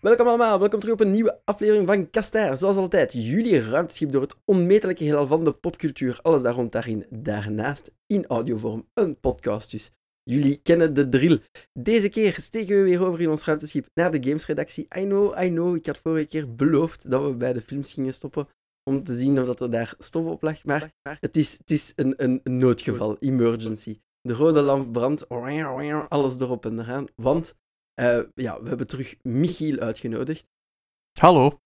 Welkom allemaal, welkom terug op een nieuwe aflevering van Castaar. Zoals altijd, jullie ruimteschip door het onmetelijke heelal van de popcultuur. Alles daar rond daarin, daarnaast in audiovorm, een podcast dus. Jullie kennen de drill. Deze keer steken we weer over in ons ruimteschip naar de gamesredactie. I know, ik had vorige keer beloofd dat we bij de films gingen stoppen om te zien of dat er daar stof op lag. Maar het is een noodgeval, emergency. De rode lamp brandt, alles erop en eraan, want... we hebben terug Michiel uitgenodigd. Hallo.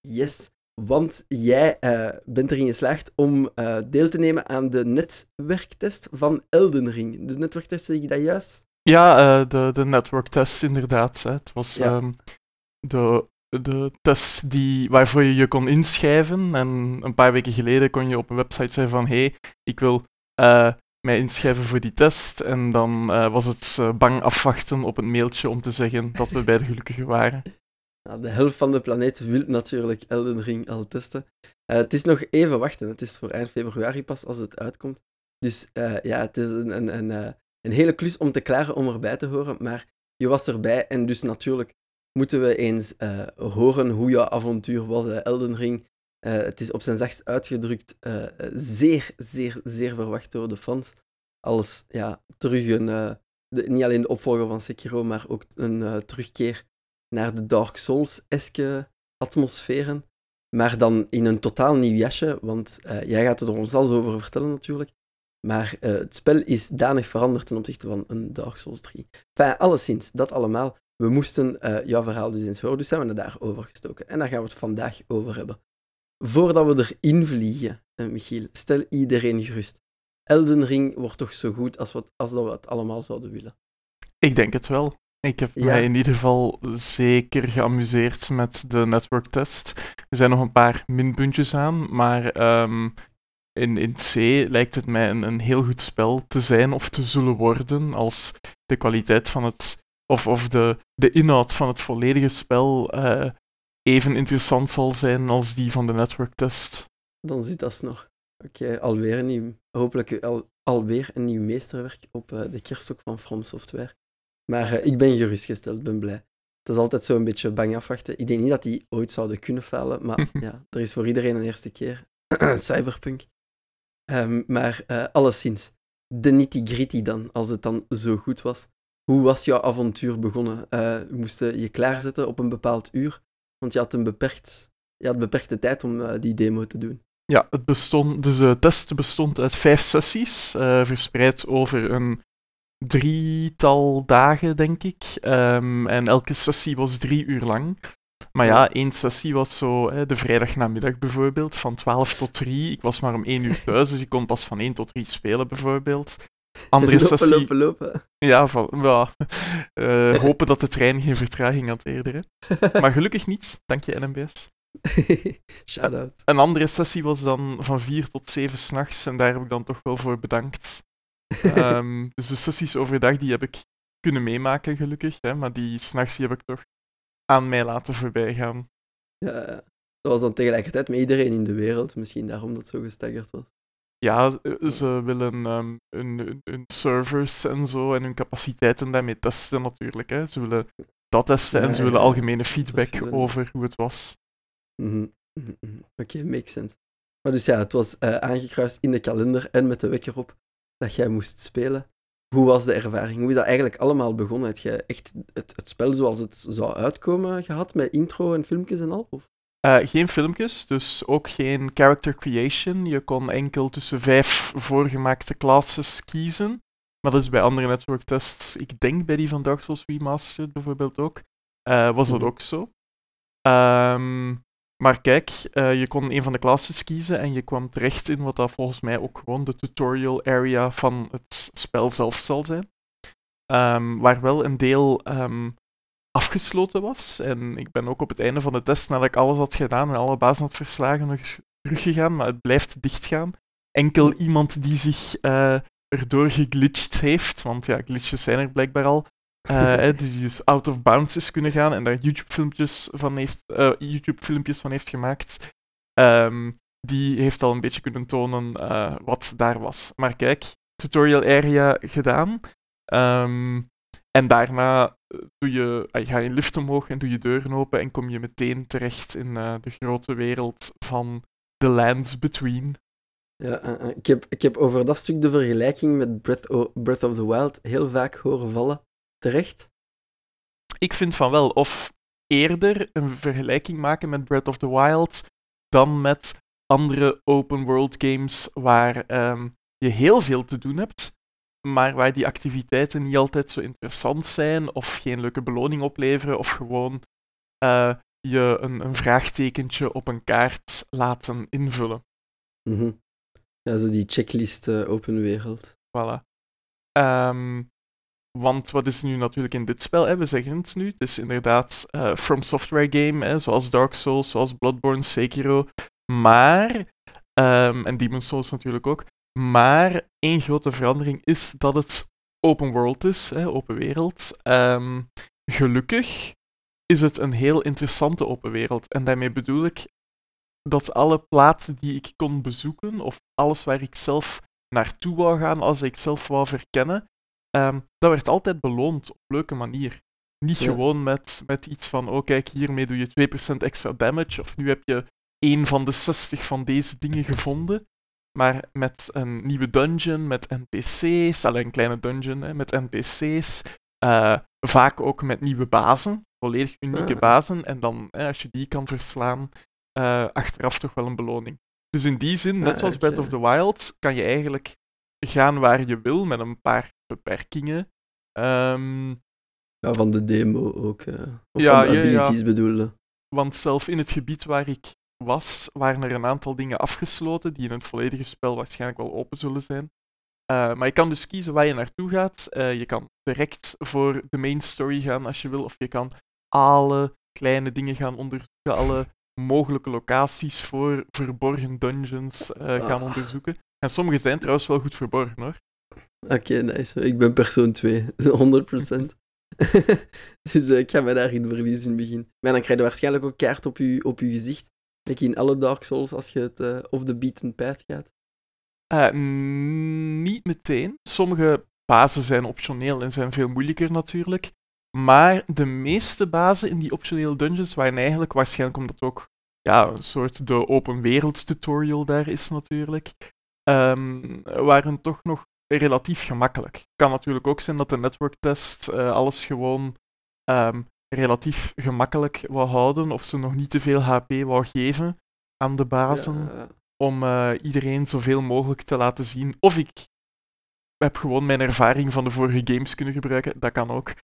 Yes, want jij bent erin geslaagd om deel te nemen aan de netwerktest van Eldenring. De netwerktest, zeg ik dat juist? Ja, de netwerktest inderdaad. Hè. Het was de test waarvoor je je kon inschrijven. En een paar weken geleden kon je op een website zeggen van hey, ik wil... mij inschrijven voor die test en dan was het bang afwachten op een mailtje om te zeggen dat we bij de gelukkigen waren. Nou, de helft van de planeet wil natuurlijk Eldenring al testen. Het is nog even wachten, het is voor eind februari pas als het uitkomt. Dus het is een hele klus om te klaren om erbij te horen, maar je was erbij en dus natuurlijk moeten we eens horen hoe jouw avontuur was, Eldenring. Het is op zijn zachtst uitgedrukt zeer, zeer, zeer verwacht door de fans. Als terug niet alleen de opvolger van Sekiro, maar ook een terugkeer naar de Dark Souls-eske atmosferen. Maar dan in een totaal nieuw jasje, want jij gaat het er ons alles over vertellen natuurlijk. Maar het spel is danig veranderd ten opzichte van een Dark Souls 3. Enfin, alleszins, dat allemaal. We moesten jouw verhaal dus eens horen, dus zijn we er daarover gestoken. En daar gaan we het vandaag over hebben. Voordat we erin vliegen, Michiel, stel iedereen gerust. Eldenring wordt toch zo goed als dat we het allemaal zouden willen? Ik denk het wel. Ik heb mij in ieder geval zeker geamuseerd met de netwerktest. Er zijn nog een paar minpuntjes aan, maar in C lijkt het mij een heel goed spel te zijn of te zullen worden als de kwaliteit van het... of de inhoud van het volledige spel... even interessant zal zijn als die van de netwerktest. Dan zit dat nog. Oké, hopelijk alweer een nieuw meesterwerk op de kerststok van From Software. Maar ik ben gerustgesteld, ben blij. Het is altijd zo een beetje bang afwachten. Ik denk niet dat die ooit zouden kunnen falen, maar er is voor iedereen een eerste keer. Cyberpunk. Maar alleszins, de nitty-gritty dan, als het dan zo goed was. Hoe was jouw avontuur begonnen? Moest je klaarzetten op een bepaald uur? Want je had beperkte tijd om die demo te doen. Ja, de test bestond uit 5 sessies, verspreid over een 3-tal dagen, denk ik. En elke sessie was 3 uur lang. Maar ja, 1 sessie was zo, de vrijdagnamiddag bijvoorbeeld, van 12 tot 3. Ik was maar om 1 uur thuis, dus ik kon pas van 1 tot 3 spelen bijvoorbeeld. Andere sessie... Lopen. Ja, hopen dat de trein geen vertraging had eerder. Hè. Maar gelukkig niet, dank je NMBS. Shout-out. Een andere sessie was dan van 4 tot 7 s'nachts en daar heb ik dan toch wel voor bedankt. Dus de sessies overdag die heb ik kunnen meemaken, gelukkig. Hè, maar die s'nachts heb ik toch aan mij laten voorbijgaan. Ja, dat was dan tegelijkertijd met iedereen in de wereld. Misschien daarom dat zo gestaggerd was. Ja, ze willen hun servers en zo en hun capaciteiten daarmee testen natuurlijk. Hè. Ze willen dat testen en ze willen algemene feedback over hoe het was. Mm-hmm. Mm-hmm. Oké, makes sense. Maar dus het was aangekruist in de kalender en met de wekker op dat jij moest spelen. Hoe was de ervaring? Hoe is dat eigenlijk allemaal begonnen? Heb jij echt het spel zoals het zou uitkomen gehad met intro en filmpjes en al? Of? Geen filmpjes, dus ook geen character creation. Je kon enkel tussen 5 voorgemaakte classes kiezen. Maar dat is bij andere netwerktests, ik denk bij die van Dark Souls Remastered bijvoorbeeld ook, was dat ook zo. Maar kijk, je kon een van de classes kiezen en je kwam terecht in wat dat volgens mij ook gewoon de tutorial area van het spel zelf zal zijn. Waar wel een deel... afgesloten was. En ik ben ook op het einde van de test, nadat ik alles had gedaan en alle bazen had verslagen, nog eens teruggegaan, maar het blijft dichtgaan. Enkel iemand die zich erdoor geglitcht heeft, want glitches zijn er blijkbaar al, die dus out of bounds is kunnen gaan en daar YouTube-filmpjes van heeft gemaakt, die heeft al een beetje kunnen tonen wat daar was. Maar kijk, tutorial area gedaan. En daarna ga je een lift omhoog en doe je deuren open en kom je meteen terecht in de grote wereld van The Lands Between. Ja, ik heb over dat stuk de vergelijking met Breath of the Wild heel vaak horen vallen. Terecht? Ik vind van wel. Of eerder een vergelijking maken met Breath of the Wild dan met andere open world games waar je heel veel te doen hebt, maar waar die activiteiten niet altijd zo interessant zijn of geen leuke beloning opleveren of gewoon je een vraagtekentje op een kaart laten invullen. Mm-hmm. Ja, zo die checklist open wereld. Voilà. Want wat is nu natuurlijk in dit spel? Hè? We zeggen het nu, het is inderdaad From Software game, hè, zoals Dark Souls, zoals Bloodborne, Sekiro, maar, en Demon's Souls natuurlijk ook, maar één grote verandering is dat het open world is, hè, open wereld. Gelukkig is het een heel interessante open wereld. En daarmee bedoel ik dat alle plaatsen die ik kon bezoeken, of alles waar ik zelf naartoe wou gaan als ik zelf wou verkennen, dat werd altijd beloond op een leuke manier. Niet gewoon met iets van, oh kijk, hiermee doe je 2% extra damage, of nu heb je 1 van de 60 van deze dingen gevonden. Maar met een nieuwe dungeon, met NPC's, alleen een kleine dungeon, hè, met NPC's, vaak ook met nieuwe bazen, volledig unieke bazen, en dan, als je die kan verslaan, achteraf toch wel een beloning. Dus in die zin, net zoals Breath of the Wild, kan je eigenlijk gaan waar je wil, met een paar beperkingen. Ja, van de demo ook. Of ja, van de abilities bedoelde. Want zelf in het gebied waar ik was, waren er een aantal dingen afgesloten die in het volledige spel waarschijnlijk wel open zullen zijn. Maar je kan dus kiezen waar je naartoe gaat. Je kan direct voor de main story gaan als je wil, of je kan alle kleine dingen gaan onderzoeken, alle mogelijke locaties voor verborgen dungeons gaan onderzoeken. En sommige zijn trouwens wel goed verborgen, hoor. Oké, nice. Ik ben persoon 2, 100%. Dus ik ga mij daarin verliezen in het begin. Maar dan krijg je waarschijnlijk ook kaart op je gezicht. Like in alle Dark Souls als je het off the beaten path gaat. Niet meteen. Sommige bazen zijn optioneel en zijn veel moeilijker natuurlijk. Maar de meeste bazen in die optionele dungeons waren eigenlijk waarschijnlijk omdat ook een soort de open wereld tutorial daar is natuurlijk. Waren toch nog relatief gemakkelijk. Het kan natuurlijk ook zijn dat de network test alles gewoon relatief gemakkelijk wou houden, of ze nog niet te veel HP wou geven aan de bazen, om iedereen zoveel mogelijk te laten zien. Of ik heb gewoon mijn ervaring van de vorige games kunnen gebruiken, dat kan ook.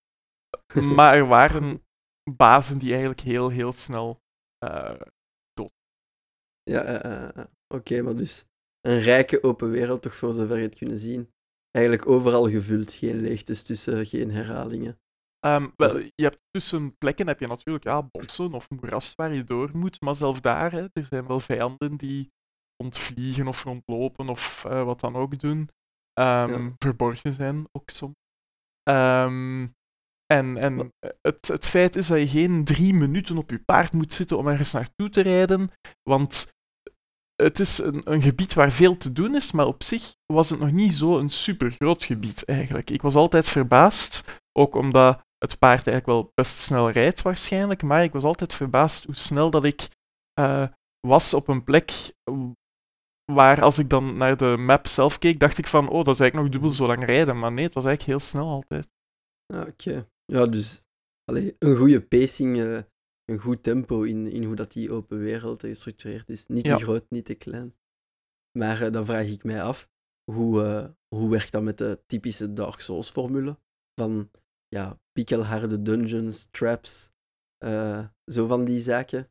Maar er waren bazen die eigenlijk heel, heel snel dood. Ja, oké, maar dus een rijke open wereld, toch voor zover je het kunnen zien. Eigenlijk overal gevuld, geen leegtes tussen, geen herhalingen. Je hebt tussen plekken heb je natuurlijk bossen of moeras waar je door moet, maar zelfs daar, hè, er zijn wel vijanden die rondvliegen of rondlopen of wat dan ook doen. Verborgen zijn ook soms. En het feit is dat je geen 3 minuten op je paard moet zitten om ergens naartoe te rijden, want het is een gebied waar veel te doen is, maar op zich was het nog niet zo'n super groot gebied eigenlijk. Ik was altijd verbaasd, ook omdat het paard eigenlijk wel best snel rijdt waarschijnlijk, maar ik was altijd verbaasd hoe snel dat ik was op een plek waar, als ik dan naar de map zelf keek, dacht ik van, oh, dat is eigenlijk nog dubbel zo lang rijden. Maar nee, het was eigenlijk heel snel altijd. Oké. Ja, dus een goede pacing, een goed tempo in hoe dat die open wereld gestructureerd is. Niet te groot, niet te klein. Maar dan vraag ik mij af, hoe werkt dat met de typische Dark Souls-formule? Van pikkelharde dungeons, traps, zo van die zaken.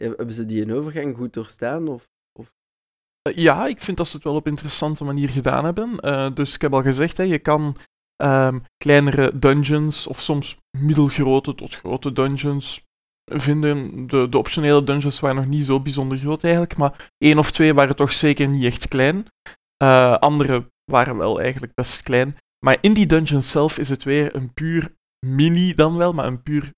Hebben ze die in overgang goed doorstaan? Of? Ja, ik vind dat ze het wel op interessante manier gedaan hebben. Dus ik heb al gezegd, hè, je kan kleinere dungeons of soms middelgrote tot grote dungeons vinden. De optionele dungeons waren nog niet zo bijzonder groot eigenlijk, maar 1 of 2 waren toch zeker niet echt klein. Andere waren wel eigenlijk best klein. Maar in die dungeon zelf is het weer een puur mini dan wel, maar een puur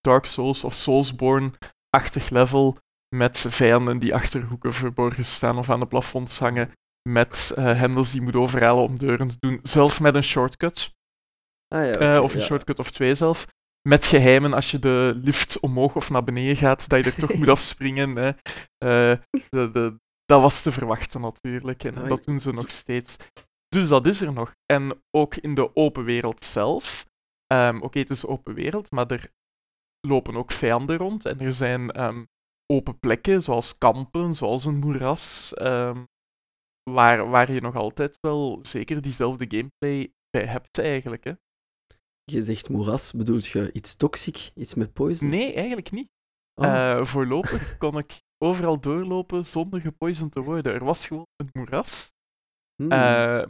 Dark Souls of Soulsborne-achtig level met vijanden die achter hoeken verborgen staan of aan de plafonds hangen, met hendels die je moet overhalen om deuren te doen, zelf met een shortcut. Of een shortcut of 2 zelf. met geheimen als je de lift omhoog of naar beneden gaat, dat je er toch moet afspringen. Hè. Dat was te verwachten natuurlijk. En dat doen ze nog steeds. Dus dat is er nog. En ook in de open wereld zelf. Oké, het is open wereld, maar er lopen ook vijanden rond. En er zijn open plekken, zoals kampen, zoals een moeras. Waar je nog altijd wel zeker diezelfde gameplay bij hebt eigenlijk. Hè. Je zegt moeras, bedoelt je iets toxic? Iets met poison? Nee, eigenlijk niet. Oh. Voorlopig kon ik overal doorlopen zonder gepoisoned te worden. Er was gewoon een moeras.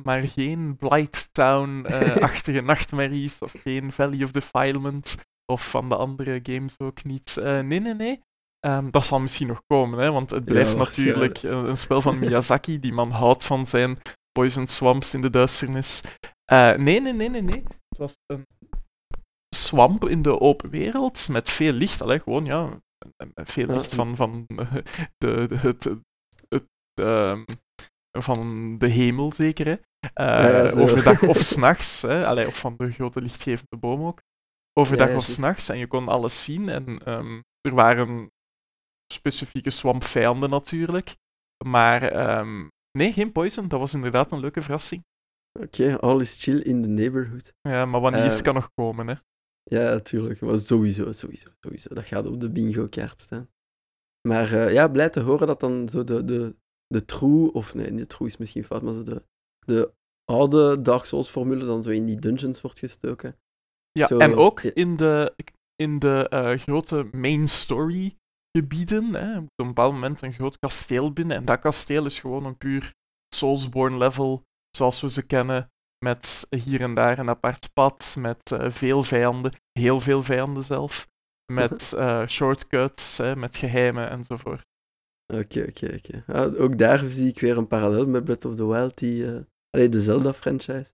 Maar geen Blight town achtige nachtmerries of geen Valley of Defilement of van de andere games ook niet. Nee. Dat zal misschien nog komen, hè, want het blijft natuurlijk een spel van Miyazaki. Die man houdt van zijn poison swamps in de duisternis. Nee. Het was een swamp in de open wereld met veel licht. Allee, gewoon, ja, veel licht van de hemel, zeker. Hè. Overdag of 's nachts. Hè. Allee, of van de grote lichtgevende boom ook. Overdag of 's nachts. En je kon alles zien. En er waren specifieke swampvijanden natuurlijk. Maar nee, geen poison. Dat was inderdaad een leuke verrassing. Oké, all is chill in the neighborhood. Ja, maar wanneer is kan nog komen, hè? Ja, natuurlijk. Sowieso. Dat gaat op de bingo-kaart staan. Maar blij te horen dat dan zo de true, of nee, de true is misschien fout, maar zo de oude Dark Souls-formule dan zo in die dungeons wordt gestoken. Ja, zo, en ook in de grote main story gebieden. Hè. Je moet op een bepaald moment een groot kasteel binnen, en dat kasteel is gewoon een puur Soulsborne-level, zoals we ze kennen, met hier en daar een apart pad, met veel vijanden, heel veel vijanden zelf, met shortcuts, met geheimen enzovoort. Oké. Ook daar zie ik weer een parallel met Breath of the Wild, de Zelda-franchise,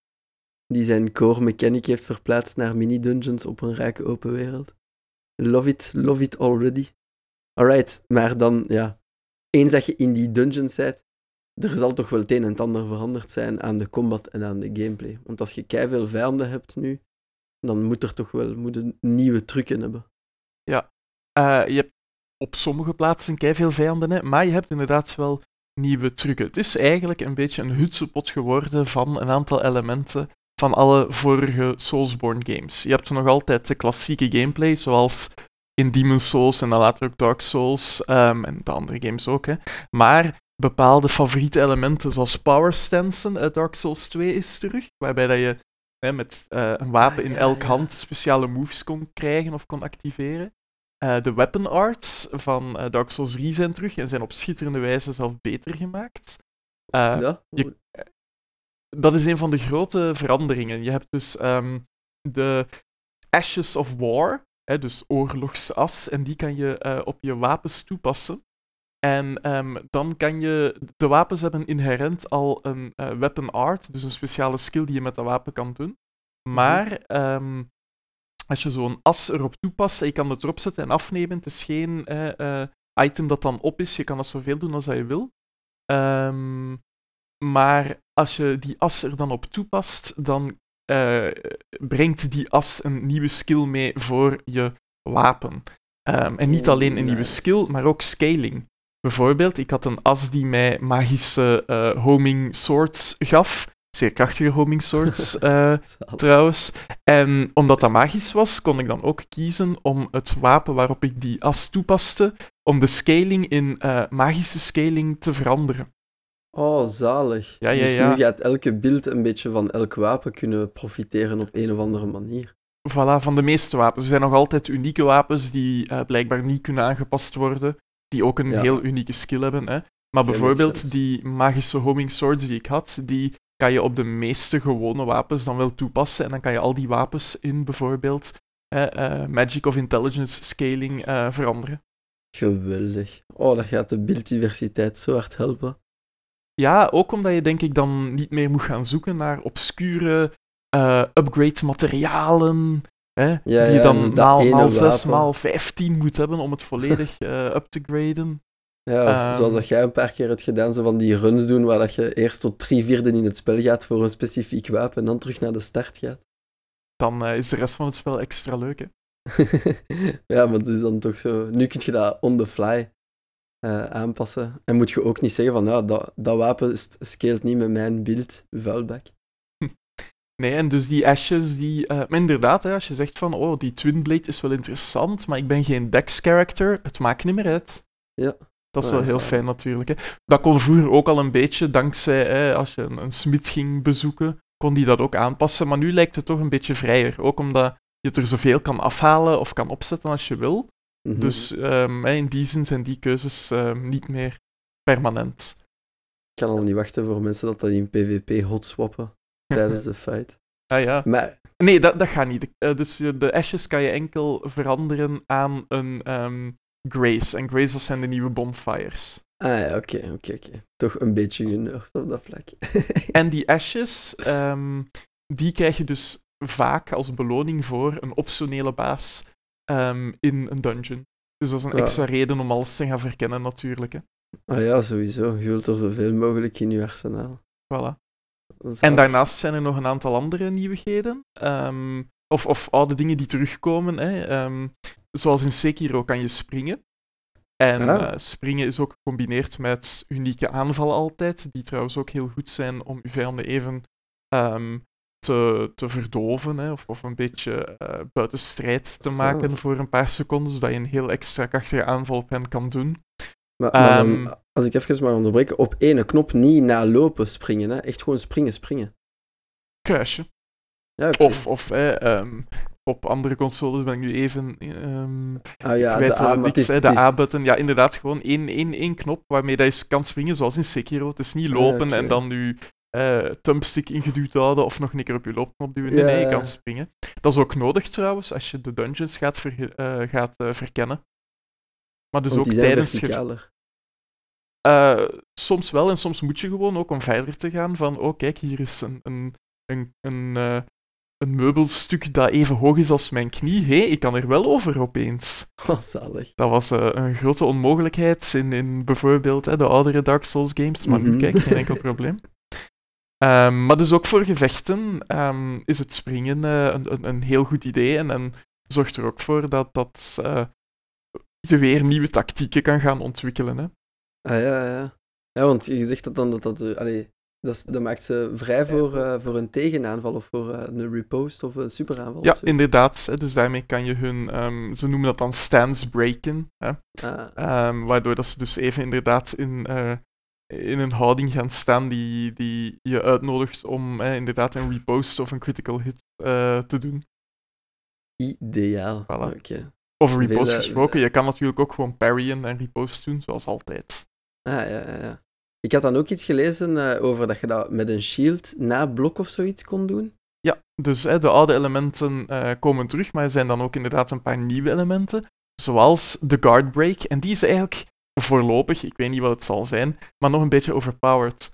die zijn core mechanic heeft verplaatst naar mini-dungeons op een rijke open wereld. Love it already. Alright, maar dan, eens dat je in die dungeons bent, er zal toch wel het een en het ander veranderd zijn aan de combat en aan de gameplay. Want als je keiveel vijanden hebt nu, dan moet er toch wel nieuwe trucken hebben. Ja, je hebt op sommige plaatsen keiveel vijanden, hè, maar je hebt inderdaad wel nieuwe trucken. Het is eigenlijk een beetje een hutsepot geworden van een aantal elementen van alle vorige Soulsborne games. Je hebt nog altijd de klassieke gameplay, zoals in Demon's Souls en dan later ook Dark Souls, en de andere games ook, hè. Maar bepaalde favoriete elementen, zoals power stansen uit Dark Souls 2 is terug, waarbij dat je met een wapen in elk hand speciale moves kon krijgen of kon activeren. De weapon arts van Dark Souls 3 zijn terug en zijn op schitterende wijze zelf beter gemaakt. Dat is een van de grote veranderingen. Je hebt dus de Ashes of War, dus oorlogsas, en die kan je op je wapens toepassen. En dan kan je... De wapens hebben inherent al een weapon art, dus een speciale skill die je met dat wapen kan doen. Maar als je zo'n as erop toepast, en je kan het erop zetten en afnemen, het is geen item dat dan op is, je kan dat zoveel doen als dat je wil. Maar als je die as er dan op toepast, dan brengt die as een nieuwe skill mee voor je wapen. En niet alleen een nieuwe skill, maar ook scaling. Bijvoorbeeld, ik had een as die mij magische homing swords gaf. Zeer krachtige homing swords, trouwens. En omdat dat magisch was, kon ik dan ook kiezen om het wapen waarop ik die as toepaste, om de scaling in magische scaling te veranderen. Oh, zalig. Ja. Dus nu gaat elke build een beetje van elk wapen kunnen profiteren op een of andere manier. Voilà, van de meeste wapens. Er zijn nog altijd unieke wapens die blijkbaar niet kunnen aangepast worden, die ook een heel unieke skill hebben. Hè. Maar bijvoorbeeld die magische homing swords die ik had, die kan je op de meeste gewone wapens dan wel toepassen. En dan kan je al die wapens in bijvoorbeeld magic of intelligence scaling veranderen. Geweldig. Oh, dat gaat de builddiversiteit zo hard helpen. Ja, ook omdat je denk ik dan niet meer moet gaan zoeken naar obscure... upgrade materialen, die je dan dus maal 6, maal 15 moet hebben om het volledig up te graden. Ja, zoals dat jij een paar keer hebt gedaan, zo van die runs doen waar dat je eerst tot 3/4 in het spel gaat voor een specifiek wapen en dan terug naar de start gaat. Dan is de rest van het spel extra leuk, hè? Ja, maar het is dan toch zo... Nu kun je dat on the fly aanpassen. En moet je ook niet zeggen van, ja, dat wapen scaleert niet met mijn build, vuilbak. Nee, en dus die ashes, die... maar inderdaad, hè, als je zegt van, oh, die Twinblade is wel interessant, maar ik ben geen Dex-character, het maakt niet meer uit. Ja. Dat is wel heel fijn natuurlijk. Hè. Dat kon vroeger ook al een beetje, dankzij als je een smid ging bezoeken, kon die dat ook aanpassen. Maar nu lijkt het toch een beetje vrijer. Ook omdat je het er zoveel kan afhalen of kan opzetten als je wil. Mm-hmm. Dus in die zin zijn die keuzes niet meer permanent. Ik kan al niet wachten voor mensen dat in PvP hot swappen tijdens de fight. Ah ja. Maar... Nee, dat gaat niet. Dus de ashes kan je enkel veranderen aan een... Grace. En Grace, dat zijn de nieuwe bonfires. Ah ja, oké. Toch een beetje genurd op dat vlak. En die ashes, die krijg je dus vaak als beloning voor een optionele baas in een dungeon. Dus dat is een extra reden om alles te gaan verkennen natuurlijk. Hè. Ah ja, sowieso. Je wilt er zoveel mogelijk in je arsenaal. Voilà. En daarnaast zijn er nog een aantal andere nieuwigheden. Of oude dingen die terugkomen, hè. Zoals in Sekiro kan je springen. En springen is ook gecombineerd met unieke aanvallen altijd, die trouwens ook heel goed zijn om je vijanden even te verdoven, hè, of een beetje buiten strijd te maken voor een paar seconden, zodat je een heel extra krachtige aanval op hen kan doen. Maar dan, als ik even mag onderbreken, op één knop niet nalopen springen, hè? Echt gewoon springen. Kruisje. Ja, okay. Of op andere consoles ben ik nu even kwijt wat het is. De A-button, ja, inderdaad, gewoon één knop waarmee dat je kan springen, zoals in Sekiro. Het is niet lopen en dan je thumbstick ingeduwd houden of nog een keer op je loopknop duwen. Nee, je kan springen. Dat is ook nodig trouwens, als je de dungeons gaat verkennen. Maar dus want ook die zijn tijdens... soms wel, en soms moet je gewoon ook om verder te gaan van, oh kijk, hier is een meubelstuk dat even hoog is als mijn knie. Hé, ik kan er wel over opeens. Oh, zalig. Dat was een grote onmogelijkheid in bijvoorbeeld de oudere Dark Souls games. Maar nu kijk, geen enkel probleem. Maar dus ook voor gevechten is het springen een heel goed idee. En zorgt er ook voor dat je weer nieuwe tactieken kan gaan ontwikkelen. Hè. Ah ja. Ja, want je zegt dat dan dat dat maakt ze vrij voor een tegenaanval of voor een repost of een superaanval. Ja, inderdaad. Hè, dus daarmee kan je hun, ze noemen dat dan stance breaken. Hè, waardoor dat ze dus even inderdaad in een houding gaan staan die je uitnodigt om inderdaad een repost of een critical hit te doen. Ideaal. Voilà. Okay. Over repost gesproken, je kan natuurlijk ook gewoon parryen en repost doen, zoals altijd. Ah, ja. Ik had dan ook iets gelezen over dat je dat met een shield na blok of zoiets kon doen. Ja, dus de oude elementen komen terug, maar er zijn dan ook inderdaad een paar nieuwe elementen. Zoals de guard break. En die is eigenlijk voorlopig, ik weet niet wat het zal zijn, maar nog een beetje overpowered.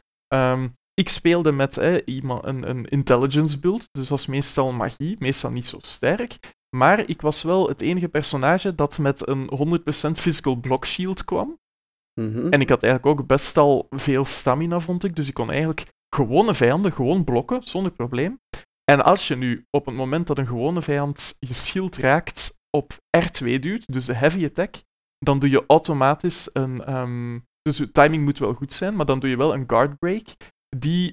Ik speelde met een intelligence build, dus dat is meestal magie, meestal niet zo sterk. Maar ik was wel het enige personage dat met een 100% physical block shield kwam. Mm-hmm. En ik had eigenlijk ook best al veel stamina, vond ik. Dus ik kon eigenlijk gewone vijanden gewoon blokken, zonder probleem. En als je nu op het moment dat een gewone vijand je schild raakt op R2 duwt, dus de heavy attack, dan doe je automatisch een... dus de timing moet wel goed zijn, maar dan doe je wel een guard break die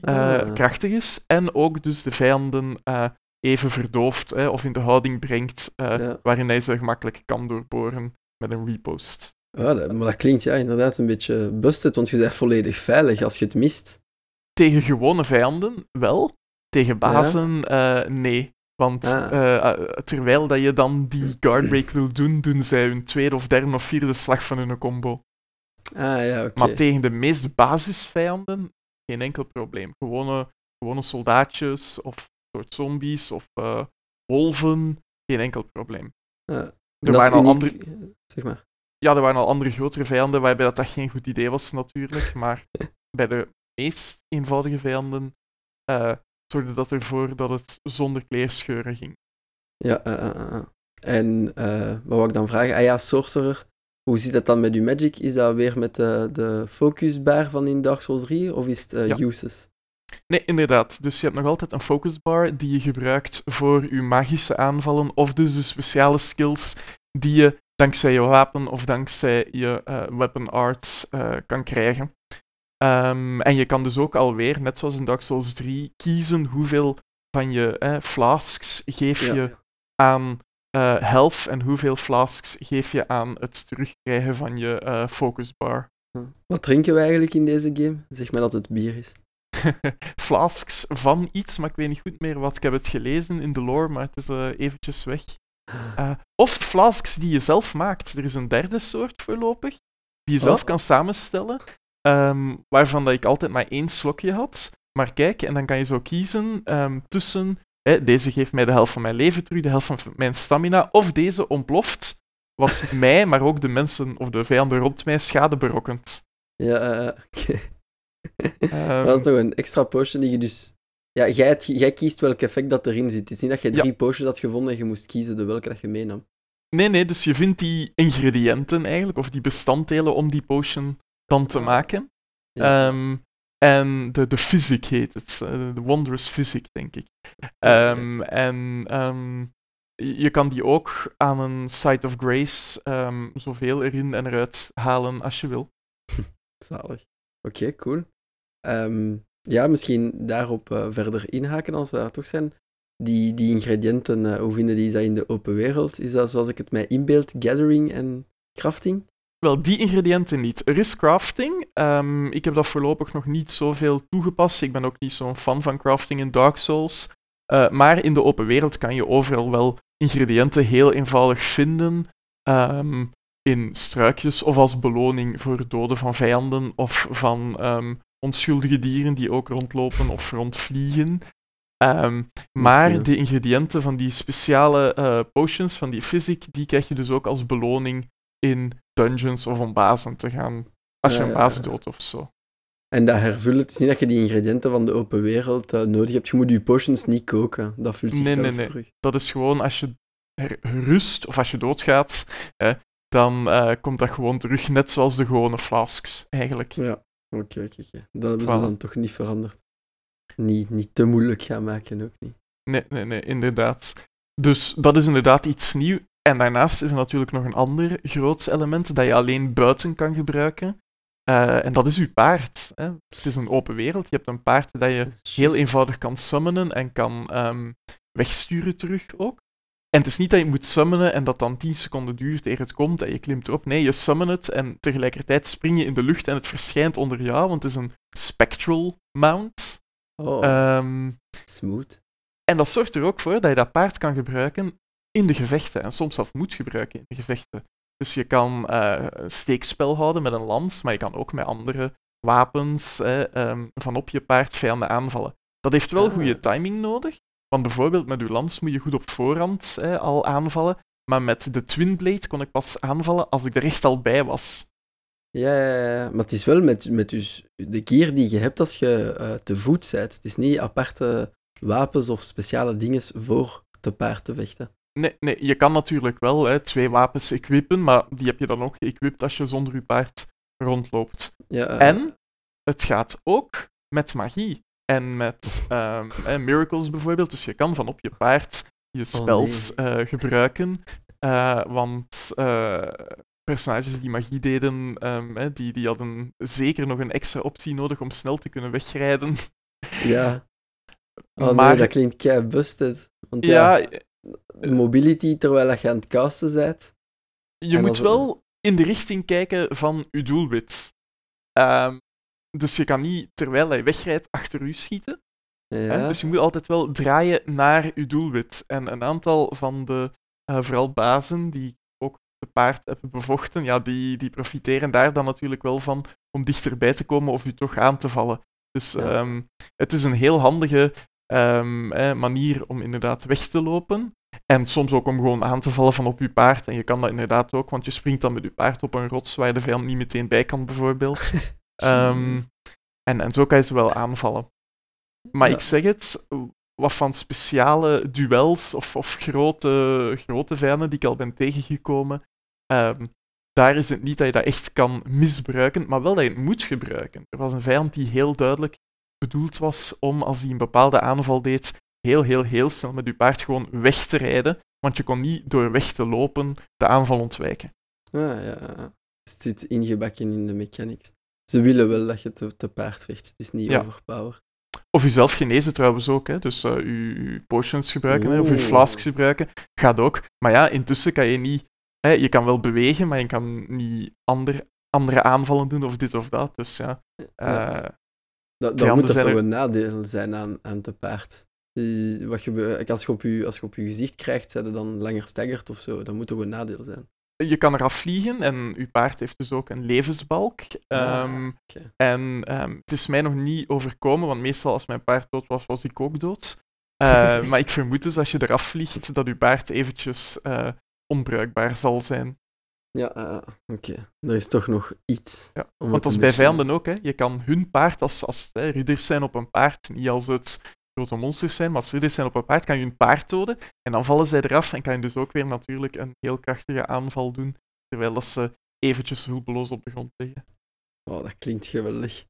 krachtig is en ook dus de vijanden even verdooft of in de houding brengt waarin hij ze gemakkelijk kan doorboren met een repost. Ja, maar dat klinkt inderdaad een beetje busted, want je bent volledig veilig als je het mist. Tegen gewone vijanden wel, tegen bazen nee. Want terwijl dat je dan die guardbreak wil doen, doen zij hun tweede of derde of vierde slag van hun combo. Ah ja, oké. Maar tegen de meest basisvijanden, geen enkel probleem. Gewone soldaatjes of soort zombies of wolven, geen enkel probleem. Er waren al andere... Zeg maar. Ja, er waren al andere grotere vijanden waarbij dat geen goed idee was natuurlijk, maar bij de meest eenvoudige vijanden zorgde dat ervoor dat het zonder kleerscheuren ging. Ja, en wat wou ik dan vragen? Ah ja, Sorcerer, hoe zit dat dan met uw magic? Is dat weer met de focusbar van in Dark Souls 3 of is het uses? Nee, inderdaad. Dus je hebt nog altijd een focusbar die je gebruikt voor je magische aanvallen of dus de speciale skills die je dankzij je wapen of dankzij je weapon arts kan krijgen. En je kan dus ook alweer, net zoals in Dark Souls 3, kiezen hoeveel van je flasks geef je aan health en hoeveel flasks geef je aan het terugkrijgen van je focusbar. Wat drinken we eigenlijk in deze game? Zeg maar dat het bier is. Flasks van iets, maar ik weet niet goed meer wat. Ik heb het gelezen in de lore, maar het is eventjes weg. Of flasks die je zelf maakt. Er is een derde soort voorlopig, die je zelf kan samenstellen, waarvan dat ik altijd maar één slokje had. Maar kijk, en dan kan je zo kiezen tussen deze geeft mij de helft van mijn leven terug, de helft van mijn stamina, of deze ontploft, wat mij, maar ook de mensen of de vijanden rond mij schade berokkent. Ja, oké. Dat is toch een extra potion die je dus... Ja, jij kiest welk effect dat erin zit. Het is niet dat je 3 potions had gevonden en je moest kiezen de welke dat je meenam. Nee, dus je vindt die ingrediënten eigenlijk, of die bestanddelen om die potion dan te maken. Ja. En de physic heet het. De wondrous physic, denk ik. Je kan die ook aan een site of grace zoveel erin en eruit halen als je wil. Zalig. Oké, cool. Misschien daarop verder inhaken als we daar toch zijn. Die ingrediënten, hoe vinden die dat in de open wereld? Is dat zoals ik het mij inbeeld, gathering en crafting? Wel, die ingrediënten niet. Er is crafting. Ik heb dat voorlopig nog niet zoveel toegepast. Ik ben ook niet zo'n fan van crafting in Dark Souls. Maar in de open wereld kan je overal wel ingrediënten heel eenvoudig vinden. In struikjes of als beloning voor doden van vijanden of van onschuldige dieren die ook rondlopen of rondvliegen. Maar de ingrediënten van die speciale potions, van die physic, die krijg je dus ook als beloning in dungeons of om bazen te gaan. Als je een baas doodt of zo. En dat hervullen, het is niet dat je die ingrediënten van de open wereld nodig hebt. Je moet je potions niet koken, dat vult zichzelf terug. Dat is gewoon als je rust of als je doodgaat, dan komt dat gewoon terug, net zoals de gewone flasks, eigenlijk. Ja, oké. Dat hebben ze dan toch niet veranderd. Niet te moeilijk gaan maken, ook niet. Nee, inderdaad. Dus dat is inderdaad iets nieuws. En daarnaast is er natuurlijk nog een ander groots element dat je alleen buiten kan gebruiken. En dat is je paard. Hè. Het is een open wereld. Je hebt een paard dat je heel eenvoudig kan summonen en kan wegsturen terug ook. En het is niet dat je moet summonen en dat dan 10 seconden duurt eer het komt en je klimt erop. Nee, je summon het en tegelijkertijd spring je in de lucht en het verschijnt onder jou, want het is een spectral mount. Smooth. En dat zorgt er ook voor dat je dat paard kan gebruiken in de gevechten en soms zelf moet gebruiken in de gevechten. Dus je kan een steekspel houden met een lans, maar je kan ook met andere wapens vanop je paard vijanden aanvallen. Dat heeft wel goede timing nodig. Want bijvoorbeeld met uw lans moet je goed op voorhand al aanvallen, maar met de Twinblade kon ik pas aanvallen als ik er echt al bij was. Ja, maar het is wel met dus de gear die je hebt als je te voet bent. Het is niet aparte wapens of speciale dingen voor te paard te vechten. Nee, je kan natuurlijk wel 2 wapens equippen, maar die heb je dan ook geëquipt als je zonder je paard rondloopt. Ja, En het gaat ook met magie. En met miracles bijvoorbeeld, dus je kan van op je paard je spells gebruiken, want personages die magie deden, die hadden zeker nog een extra optie nodig om snel te kunnen wegrijden. Ja. Maar dat klinkt kei busted. Want mobility terwijl je aan het casten bent. Je moet wel in de richting kijken van je doelwit. Dus je kan niet, terwijl je wegrijdt, achter je schieten. Ja. Dus je moet altijd wel draaien naar je doelwit. En een aantal van de, vooral bazen, die ook te paard hebben bevochten, die profiteren daar dan natuurlijk wel van om dichterbij te komen of je toch aan te vallen. Dus het is een heel handige manier om inderdaad weg te lopen. En soms ook om gewoon aan te vallen van op je paard. En je kan dat inderdaad ook, want je springt dan met je paard op een rots waar je de vijand niet meteen bij kan, bijvoorbeeld. En zo kan je ze wel aanvallen. Maar ik zeg het, wat van speciale duels of grote vijanden die ik al ben tegengekomen, daar is het niet dat je dat echt kan misbruiken, maar wel dat je het moet gebruiken. Er was een vijand die heel duidelijk bedoeld was om, als hij een bepaalde aanval deed, heel snel met je paard gewoon weg te rijden. Want je kon niet door weg te lopen de aanval ontwijken. Ah ja, dus het zit ingebakken in de mechanics. Ze willen wel dat je te paard vecht, het is niet overpowered. Of jezelf genezen trouwens ook, hè? Dus je potions gebruiken of je flasks gebruiken, gaat ook. Maar ja, intussen kan je niet... Hè, je kan wel bewegen, maar je kan niet andere aanvallen doen of dit of dat. Dus ja... Dat moet toch een nadeel zijn aan te paard. Als je op je gezicht krijgt, zijn er dan langer staggerd of zo. Dat moet toch een nadeel zijn. Je kan eraf vliegen en je paard heeft dus ook een levensbalk. Okay. En het is mij nog niet overkomen, want meestal als mijn paard dood was, was ik ook dood. Maar ik vermoed dus als je eraf vliegt, dat je paard eventjes onbruikbaar zal zijn. Ja, oké. Er is toch nog iets. Ja, want dat is bij vijanden ook, hè. Je kan hun paard, als ridders zijn op een paard, niet als het grote monsters zijn, maar als ridders zijn op een paard, kan je hun paard doden. En dan vallen zij eraf en kan je dus ook weer natuurlijk een heel krachtige aanval doen, terwijl dat ze eventjes hulpeloos op de grond liggen. Oh, dat klinkt geweldig.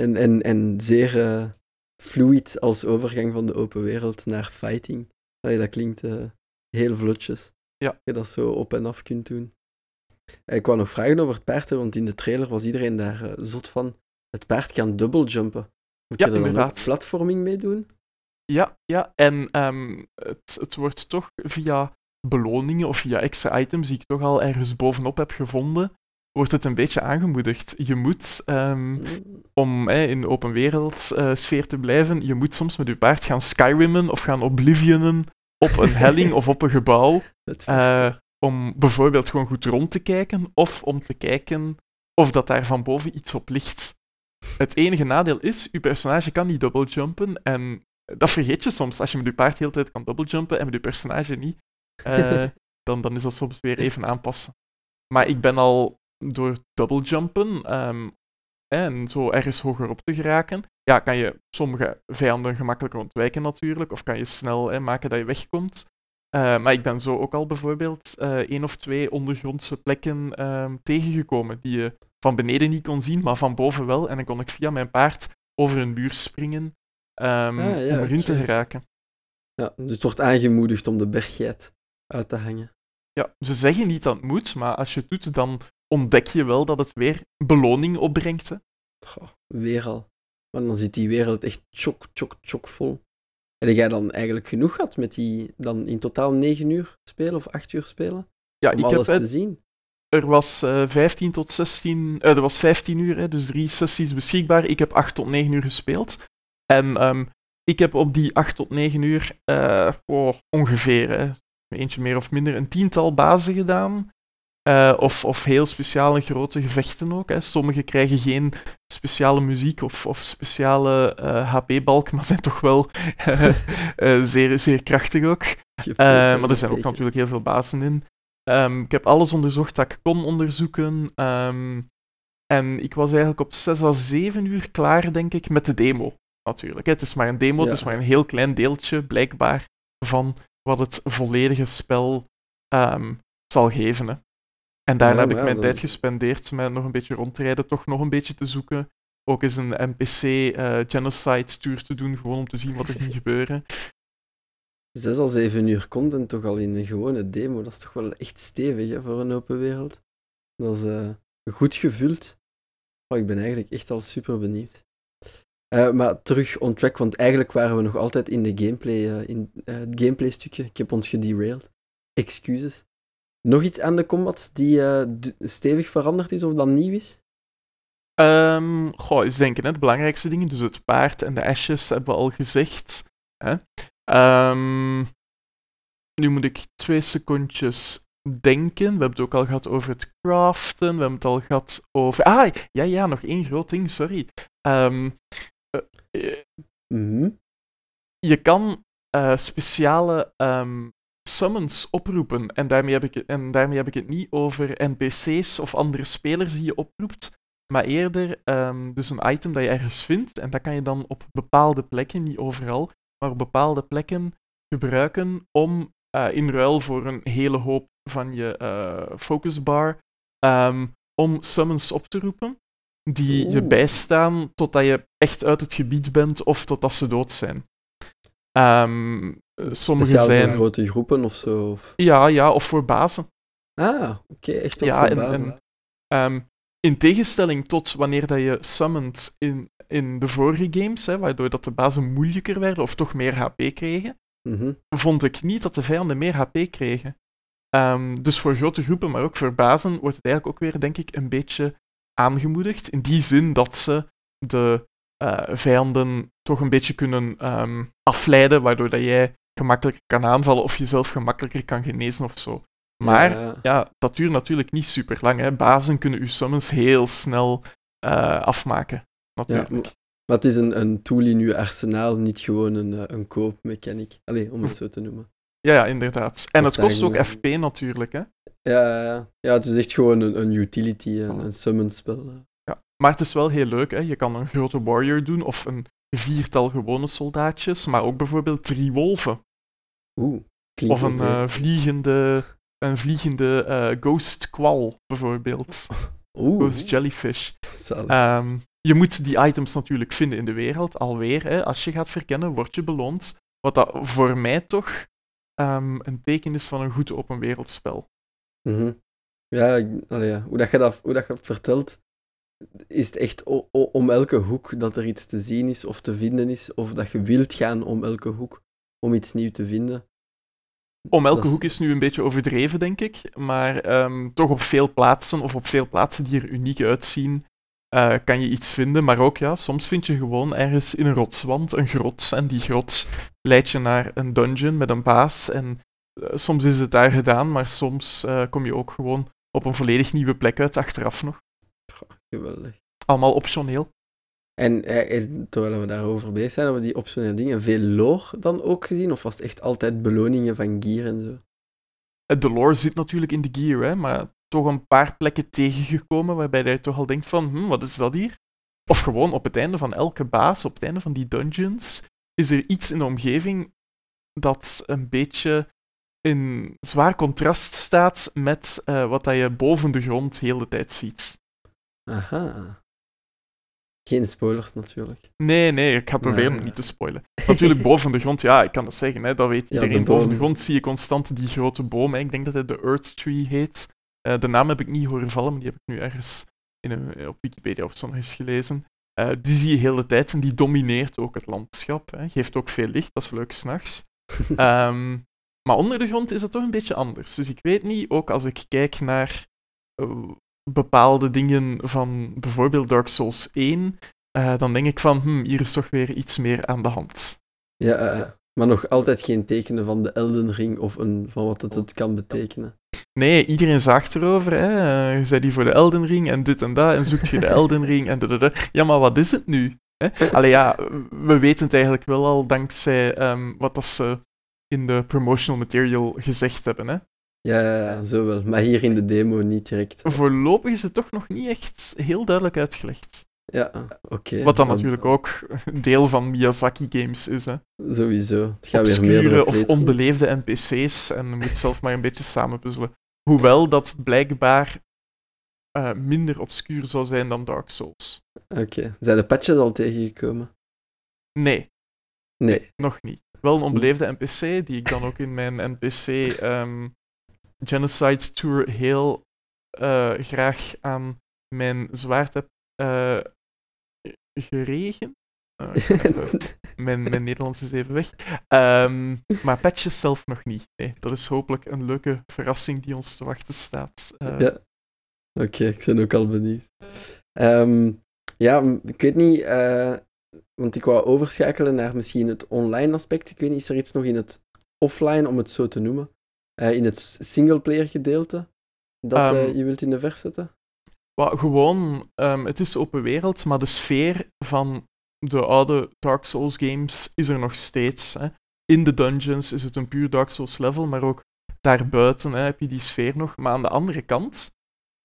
En zeer fluid als overgang van de open wereld naar fighting. Allee, dat klinkt heel vlotjes. Ja. Dat je dat zo op en af kunt doen. Ik wou nog vragen over het paard, want in de trailer was iedereen daar zot van. Het paard kan dubbeljumpen. Moet je er inderdaad dan ook platforming mee doen? Ja. En het wordt toch via beloningen of via extra items die ik toch al ergens bovenop heb gevonden, wordt het een beetje aangemoedigd. Je moet, om in de open wereld sfeer te blijven, je moet soms met je paard gaan Skyrimmen of gaan Oblivionen op een helling of op een gebouw. Om bijvoorbeeld gewoon goed rond te kijken, of om te kijken of dat daar van boven iets op ligt. Het enige nadeel is, je personage kan niet dubbeljumpen, en dat vergeet je soms. Als je met je paard de hele tijd kan dubbeljumpen en met je personage niet, dan is dat soms weer even aanpassen. Maar ik ben al door dubbeljumpen en zo ergens hoger op te geraken, ja, kan je sommige vijanden gemakkelijker ontwijken natuurlijk, of kan je snel maken dat je wegkomt. Maar ik ben zo ook al bijvoorbeeld 1 of 2 ondergrondse plekken tegengekomen die je van beneden niet kon zien, maar van boven wel. En dan kon ik via mijn paard over een muur springen om erin te geraken. Ja, dus het wordt aangemoedigd om de berggeit uit te hangen. Ja, ze zeggen niet dat het moet, maar als je het doet, dan ontdek je wel dat het weer beloning opbrengt. Hè? Goh, weer al. Maar dan zit die wereld echt tjok vol. Heb jij dan eigenlijk genoeg gehad met die dan in totaal 9 uur spelen of 8 uur spelen? Ja, om alles te zien? Er was 15 tot 16... er was 15 uur, hè, dus 3 sessies beschikbaar. Ik heb 8 tot 9 uur gespeeld. En ik heb op die 8 tot 9 uur ongeveer, hè, eentje meer of minder, een 10-tal bazen gedaan. Of heel speciale grote gevechten ook. Hè. Sommigen krijgen geen speciale muziek of speciale HP-balk, maar zijn toch wel zeer, zeer krachtig ook. Maar er zijn ook natuurlijk heel veel bazen in. Ik heb alles onderzocht dat ik kon onderzoeken. En ik was eigenlijk op 6 à 7 uur klaar, denk ik, met de demo. Natuurlijk. Hè. Het is maar een demo, Het is maar een heel klein deeltje, blijkbaar, van wat het volledige spel zal geven, hè. En daarna heb ik mijn tijd gespendeerd met nog een beetje rondrijden, toch nog een beetje te zoeken. Ook eens een NPC-genocide-tour te doen, gewoon om te zien wat er ging gebeuren. 6 à 7 uur content toch al in een gewone demo, dat is toch wel echt stevig, hè, voor een open wereld. Dat is goed gevuld. Oh, ik ben eigenlijk echt al super benieuwd. Maar terug on track, want eigenlijk waren we nog altijd in de gameplay, het gameplay-stukje. Ik heb ons gederailed. Excuses. Nog iets aan de combat die stevig veranderd is of dan nieuw is? Eens denken, hè. De belangrijkste dingen, dus het paard en de ashes, hebben we al gezegd. Hè? Nu moet ik 2 secondjes denken. We hebben het ook al gehad over het craften, we hebben het al gehad over... Ah, ja, nog 1 groot ding, sorry. Je kan speciale... summons oproepen. En daarmee heb ik het niet over NPC's of andere spelers die je oproept, maar eerder dus een item dat je ergens vindt, en dat kan je dan op bepaalde plekken, niet overal, maar op bepaalde plekken gebruiken om in ruil voor een hele hoop van je focusbar om summons op te roepen. die je bijstaan totdat je echt uit het gebied bent of totdat ze dood zijn. Sommige zijn grote groepen of zo? Of... Ja, of voor bazen. Ah, oké, echt ook voor bazen. In tegenstelling tot wanneer dat je summoned in de vorige games, hè, waardoor dat de bazen moeilijker werden of toch meer HP kregen, vond ik niet dat de vijanden meer HP kregen. Dus voor grote groepen, maar ook voor bazen, wordt het eigenlijk ook weer, denk ik, een beetje aangemoedigd. In die zin dat ze de vijanden toch een beetje kunnen afleiden, waardoor dat jij gemakkelijker kan aanvallen of jezelf gemakkelijker kan genezen of zo. Maar ja, dat duurt natuurlijk niet super lang, hè. Bazen kunnen je summons heel snel afmaken, natuurlijk. Ja, maar het is een tool in uw arsenaal, niet gewoon een koopmechaniek. Allee, om het zo te noemen. Ja, inderdaad. En het kost ook FP natuurlijk, hè? Ja, het is echt gewoon een utility, een summonspel. Ja, maar het is wel heel leuk, hè? Je kan een grote warrior doen of een viertal gewone soldaatjes, maar ook bijvoorbeeld 3 wolven. Of een vliegende ghost kwal, bijvoorbeeld. Ghost jellyfish. Je moet die items natuurlijk vinden in de wereld, alweer. Hè. Als je gaat verkennen, word je beloond. Wat dat voor mij toch een teken is van een goed open wereldspel. Ja, hoe dat je vertelt, is het echt om elke hoek dat er iets te zien is of te vinden is, of dat je wilt gaan om elke hoek om iets nieuws te vinden. Om elke hoek is nu een beetje overdreven, denk ik, maar toch op veel plaatsen, of op veel plaatsen die er uniek uitzien, kan je iets vinden. Maar ook, ja, soms vind je gewoon ergens in een rotswand een grot, en die grot leidt je naar een dungeon met een baas, en soms is het daar gedaan, maar soms kom je ook gewoon op een volledig nieuwe plek uit, achteraf nog. Geweldig. Allemaal optioneel. En terwijl we daarover bezig zijn, hebben we die optionele dingen veel lore dan ook gezien? Of was het echt altijd beloningen van gear en zo? De lore zit natuurlijk in de gear, hè, maar toch een paar plekken tegengekomen waarbij je toch al denkt van, wat is dat hier? Of gewoon op het einde van elke baas, op het einde van die dungeons, is er iets in de omgeving dat een beetje in zwaar contrast staat met wat dat je boven de grond heel de tijd ziet. Aha. Geen spoilers, natuurlijk. Nee, ik ga proberen niet te spoilen. Natuurlijk, boven de grond, ja, ik kan dat zeggen, hè, dat weet iedereen. Boven de grond zie je constant die grote boom. Hè. Ik denk dat hij de Earth Tree heet. De naam heb ik niet horen vallen, maar die heb ik nu ergens op Wikipedia of zo nog eens gelezen. Die zie je heel de tijd en die domineert ook het landschap. Hè. Geeft ook veel licht, dat is leuk s'nachts. Maar onder de grond is dat toch een beetje anders. Dus ik weet niet, ook als ik kijk naar... bepaalde dingen van bijvoorbeeld Dark Souls 1, dan denk ik van, hier is toch weer iets meer aan de hand. Ja, maar nog altijd geen tekenen van de Eldenring of van wat het kan betekenen. Nee, iedereen zaagt erover, hè. Je zei die voor de Eldenring en dit en dat, en zoekt je de Eldenring en da. Ja, maar wat is het nu? Hè? Allee, ja, we weten het eigenlijk wel al dankzij wat dat ze in de promotional material gezegd hebben, hè. Ja, zo wel. Maar hier in de demo niet direct. Voorlopig is het toch nog niet echt heel duidelijk uitgelegd. Ja, oké. Wat dan natuurlijk ook een deel van Miyazaki games is, hè. Sowieso. Het gaat weer meerdere of onbeleefde NPC's en je moet zelf maar een beetje samenpuzzelen. Hoewel dat blijkbaar minder obscuur zou zijn dan Dark Souls. Oké. Zijn de patches al tegengekomen? Nee. Nog niet. Wel een onbeleefde NPC, die ik dan ook in mijn NPC... Genocide Tour heel graag aan mijn zwaard heb geregen. Mijn Nederlands is even weg. Maar patches zelf nog niet. Nee, dat is hopelijk een leuke verrassing die ons te wachten staat. Oké, ik ben ook al benieuwd. Ja, ik weet niet, want ik wou overschakelen naar misschien het online aspect. Ik weet niet, is er iets nog in het offline, om het zo te noemen? In het singleplayer gedeelte dat je wilt in de verf zetten? Het is open wereld, maar de sfeer van de oude Dark Souls games is er nog steeds. Hè. In de dungeons is het een puur Dark Souls level, maar ook daarbuiten heb je die sfeer nog. Maar aan de andere kant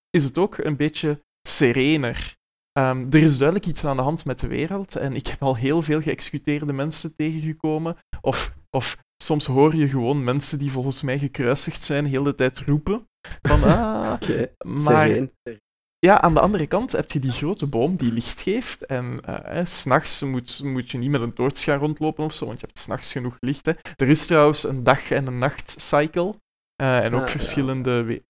is het ook een beetje serener. Er is duidelijk iets aan de hand met de wereld en ik heb al heel veel geëxecuteerde mensen tegengekomen of soms hoor je gewoon mensen die volgens mij gekruisigd zijn, heel de tijd roepen. Van, maar sereen. Ja, aan de andere kant heb je die grote boom die licht geeft. En 's nachts moet je niet met een toorts gaan rondlopen of zo, want je hebt 's nachts genoeg licht. Hè. Er is trouwens een dag- en een nachtcycle. En ook verschillende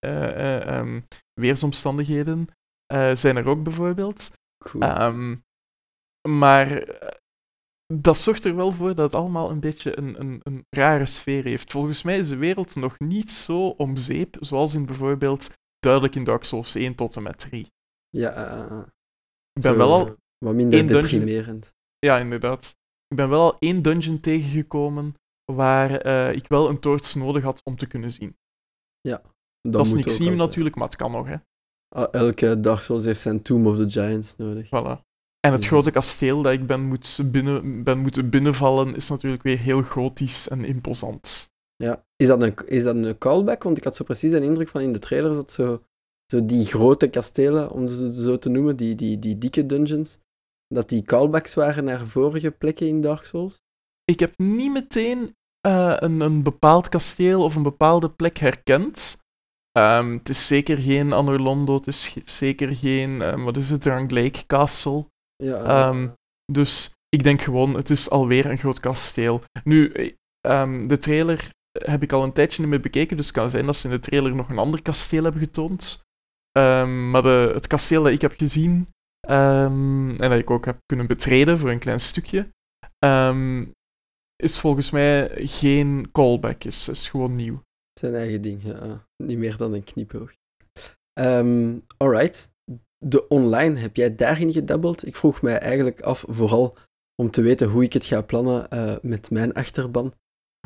weersomstandigheden zijn er ook, bijvoorbeeld. Maar dat zorgt er wel voor dat het allemaal een beetje een rare sfeer heeft. Volgens mij is de wereld nog niet zo om zeep, zoals in bijvoorbeeld duidelijk in Dark Souls 1 tot en met 3. Ik ben zo, wel al wat minder deprimerend. Ja, inderdaad. Ik ben wel al 1 dungeon tegengekomen waar ik wel een toorts nodig had om te kunnen zien. Ja. Dat is niks nieuw natuurlijk, maar het kan nog, hè. Elke Dark Souls heeft zijn Tomb of the Giants nodig. Voilà. En het grote kasteel dat ik ben moeten binnenvallen is natuurlijk weer heel gotisch en imposant. Ja. Is dat een callback? Want ik had zo precies een indruk van in de trailers dat zo die grote kastelen, om ze zo te noemen, die dikke dungeons, dat die callbacks waren naar vorige plekken in Dark Souls. Ik heb niet meteen een bepaald kasteel of een bepaalde plek herkend. Het is zeker geen Anor Londo, het is zeker geen, Drunk Lake Castle. Ja. Dus ik denk gewoon, het is alweer een groot kasteel. Nu, de trailer heb ik al een tijdje niet meer bekeken, dus het kan zijn dat ze in de trailer nog een ander kasteel hebben getoond. Maar het kasteel dat ik heb gezien, en dat ik ook heb kunnen betreden voor een klein stukje, is volgens mij geen callback, is gewoon nieuw. Zijn eigen ding, ja. Niet meer dan een knipoog. Alright. De online, heb jij daarin gedabbeld? Ik vroeg mij eigenlijk af, vooral om te weten hoe ik het ga plannen met mijn achterban.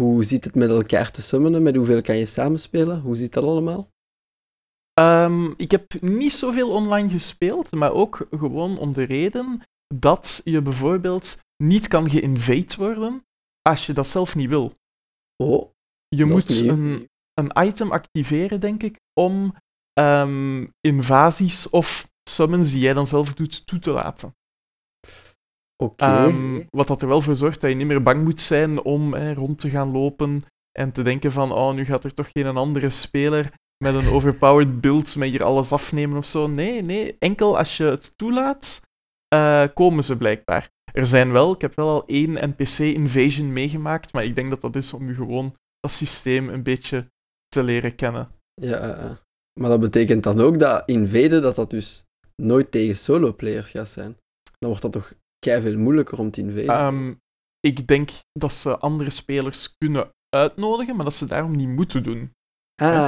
Hoe zit het met elkaar te summonen? Met hoeveel kan je samenspelen? Hoe zit dat allemaal? Ik heb niet zoveel online gespeeld, maar ook gewoon om de reden dat je bijvoorbeeld niet kan geïnvade worden als je dat zelf niet wil. Oh, je moet een item activeren, denk ik, om invasies of summons die jij dan zelf doet toe te laten. Okay. Wat dat er wel voor zorgt dat je niet meer bang moet zijn om rond te gaan lopen en te denken van oh, nu gaat er toch geen andere speler met een overpowered build mij hier alles afnemen of zo. Nee, enkel als je het toelaat, komen ze blijkbaar. Ik heb wel al 1 NPC-invasion meegemaakt, maar ik denk dat dat is om je gewoon dat systeem een beetje te leren kennen. Ja, maar dat betekent dan ook dat invaden dat dus nooit tegen solo-players gaat zijn. Dan wordt dat toch keiveel moeilijker om te invaden. Ik denk dat ze andere spelers kunnen uitnodigen, maar dat ze daarom niet moeten doen.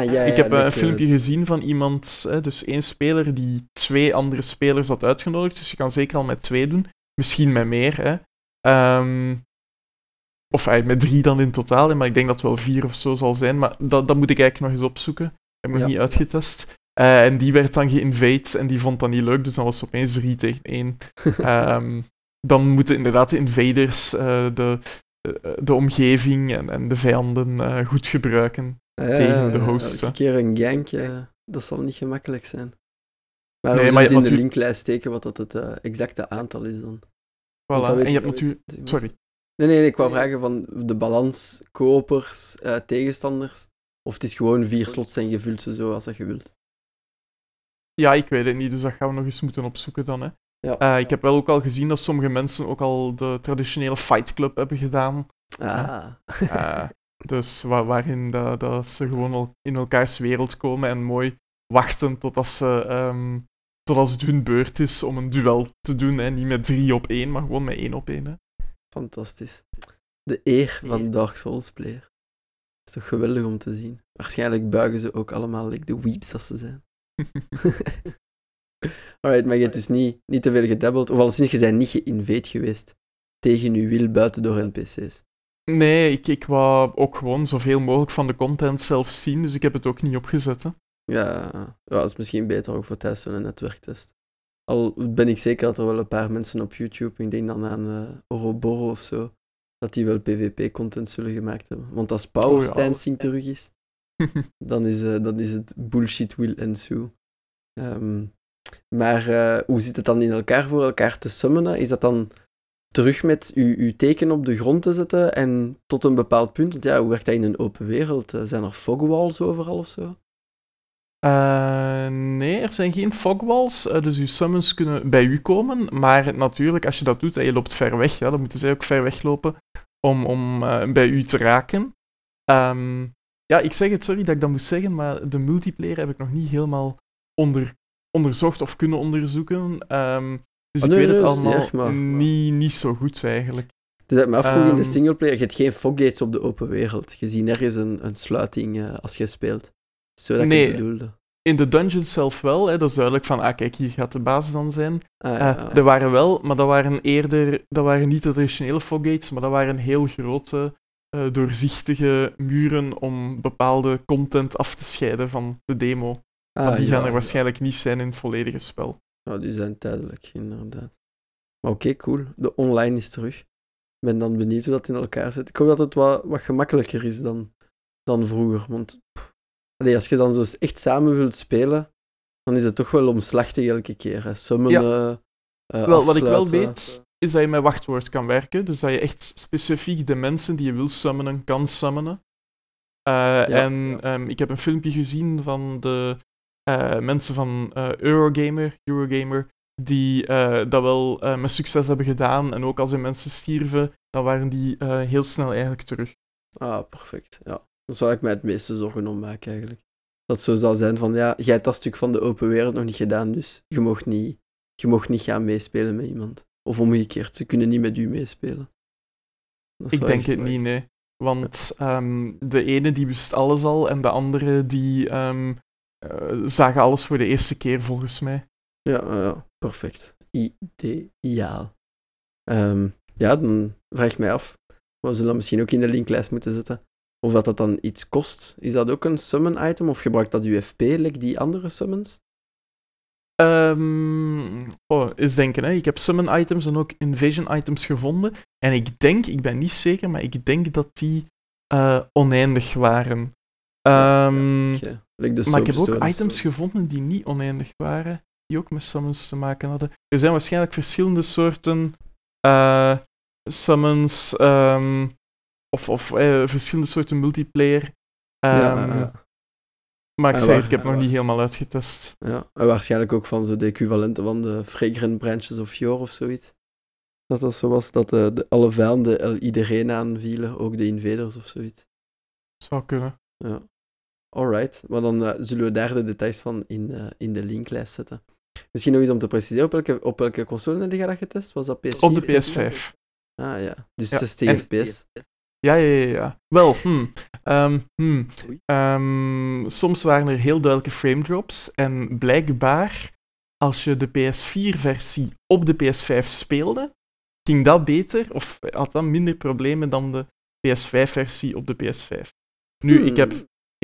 Ik heb een filmpje gezien van iemand, dus 1 speler die 2 andere spelers had uitgenodigd, dus je kan zeker al met 2 doen. Misschien met meer, hè. Of met 3 dan in totaal, maar ik denk dat het wel 4 of zo zal zijn. Maar dat moet ik eigenlijk nog eens opzoeken. Ik heb nog niet uitgetest. En die werd dan geïnvade en die vond dat niet leuk, dus dan was het opeens 3-1. Dan moeten inderdaad de invaders de omgeving en de vijanden goed gebruiken tegen de host. Elke keer een gankje, dat zal niet gemakkelijk zijn. Maar we moeten in de linklijst steken wat dat het exacte aantal is dan. Voilà, en je hebt natuurlijk... Sorry. Nee, ik wou vragen van de balans, kopers, tegenstanders, of het is gewoon 4 slots en je vult ze zo als dat je wilt. Ja, ik weet het niet, dus dat gaan we nog eens moeten opzoeken dan. Hè. Ja. Ik heb wel ook al gezien dat sommige mensen ook al de traditionele Fight Club hebben gedaan. Dus waarin dat ze gewoon al in elkaars wereld komen en mooi wachten totdat het hun beurt is om een duel te doen. Hè. Niet met 3 op 1, maar gewoon met 1 op 1. Hè. Fantastisch. De eer van Dark Souls player. Dat is toch geweldig om te zien. Waarschijnlijk buigen ze ook allemaal like de weeps als ze zijn. Alright, maar je hebt dus niet te veel gedabbeld. Of alleszins, je bent niet geïnvade geweest. Tegen je wil, buiten door NPC's. Nee, ik wou ook gewoon zoveel mogelijk van de content zelf zien, dus ik heb het ook niet opgezet. Hè. Ja, dat is misschien beter ook voor thuis, zo'n netwerktest. Al ben ik zeker dat er wel een paar mensen op YouTube, ik denk dan aan Ouroboro of zo, dat die wel PvP-content zullen gemaakt hebben. Want als Power Stancing terug is, dan is het bullshit will ensue. Maar hoe zit het dan in elkaar voor elkaar te summonen? Is dat dan terug met uw teken op de grond te zetten en tot een bepaald punt? Want ja, hoe werkt dat in een open wereld? Zijn er fogwalls overal of zo? Nee, er zijn geen fogwalls, dus uw summons kunnen bij u komen. Maar natuurlijk, als je dat doet en je loopt ver weg, ja, dan moeten zij ook ver weglopen om bij u te raken. Ja, ik zeg het, sorry dat ik dat moest zeggen, maar de multiplayer heb ik nog niet helemaal onderzocht of kunnen onderzoeken. Dus ik weet het allemaal niet zo goed eigenlijk. Het is dat me afvroeg in de singleplayer, je hebt geen foggates op de open wereld. Je ziet nergens een sluiting als je speelt. Zo dat ik het bedoelde. In de dungeons zelf wel, hè, dat is duidelijk van, kijk, hier gaat de basis dan zijn. Er waren wel, maar dat waren niet de traditionele foggates, maar dat waren heel grote, doorzichtige muren om bepaalde content af te scheiden van de demo. Maar die gaan er waarschijnlijk niet zijn in het volledige spel. Nou, die zijn tijdelijk, inderdaad. Maar oké, cool. De online is terug. Ik ben dan benieuwd hoe dat in elkaar zit. Ik hoop dat het wat gemakkelijker is dan vroeger, want... Allee, als je dan zo echt samen wilt spelen, dan is het toch wel omslachtig elke keer. Hè. Summonen, afsluiten. Wat ik wel weet, is dat je met wachtwoord kan werken. Dus dat je echt specifiek de mensen die je wil summonen, kan summonen. Ik heb een filmpje gezien van de mensen van Eurogamer, die dat wel met succes hebben gedaan. En ook als er mensen stierven, dan waren die heel snel eigenlijk terug. Ah, perfect, ja. Dat zou ik mij het meeste zorgen om maken, eigenlijk. Dat zo zou zijn van, ja, jij hebt dat stuk van de open wereld nog niet gedaan, dus je mocht niet gaan meespelen met iemand. Of omgekeerd, ze kunnen niet met u meespelen. Ik denk het niet, nee. Want de ene die wist alles al, en de andere die zagen alles voor de eerste keer, volgens mij. Ja, perfect. Ideaal. Ja, dan vraag ik mij af. We zullen dat misschien ook in de linklijst moeten zetten. Of dat dan iets kost. Is dat ook een summon item? Of gebruikt dat UFP, like die andere summons? Eens denken, hè. Ik heb summon items en ook invasion items gevonden. En ik ben niet zeker, maar ik denk dat die oneindig waren. Like maar ik heb ook items gevonden die niet oneindig waren, die ook met summons te maken hadden. Er zijn waarschijnlijk verschillende soorten summons... Of verschillende soorten multiplayer. Maar ik zeg, ik heb nog niet helemaal uitgetest. Ja, en waarschijnlijk ook van zo de equivalenten van de Fragrant Branches of Yore of zoiets. Dat zo was, dat alle vijanden iedereen aanvielen, ook de invaders of zoiets. Zou kunnen. Ja. Alright, maar dan zullen we daar de details van in de linklijst zetten. Misschien nog iets om te preciseren, op welke console heb je dat getest? Was dat PS4? Op de PS5. Ah ja, dus 60 fps. Ja. Wel, soms waren er heel duidelijke frame drops. En blijkbaar, als je de PS4-versie op de PS5 speelde, ging dat beter, of had dat minder problemen dan de PS5-versie op de PS5. Nu, ik heb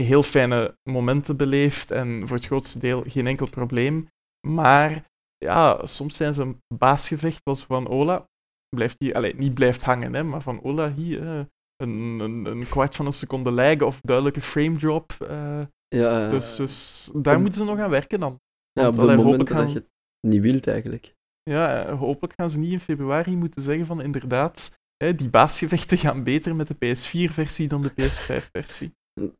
heel fijne momenten beleefd en voor het grootste deel geen enkel probleem. Maar, ja, soms zijn ze een baasgevecht, was van Ola... niet blijft hangen, hè, maar van Ola hier een kwart van een seconde lijken of duidelijke frame drop. Dus daar moeten ze nog aan werken dan. Want, op het moment dat je het niet wilt eigenlijk. Ja, hopelijk gaan ze niet in februari moeten zeggen van inderdaad, hè, die baasgevechten gaan beter met de PS4-versie dan de PS5-versie.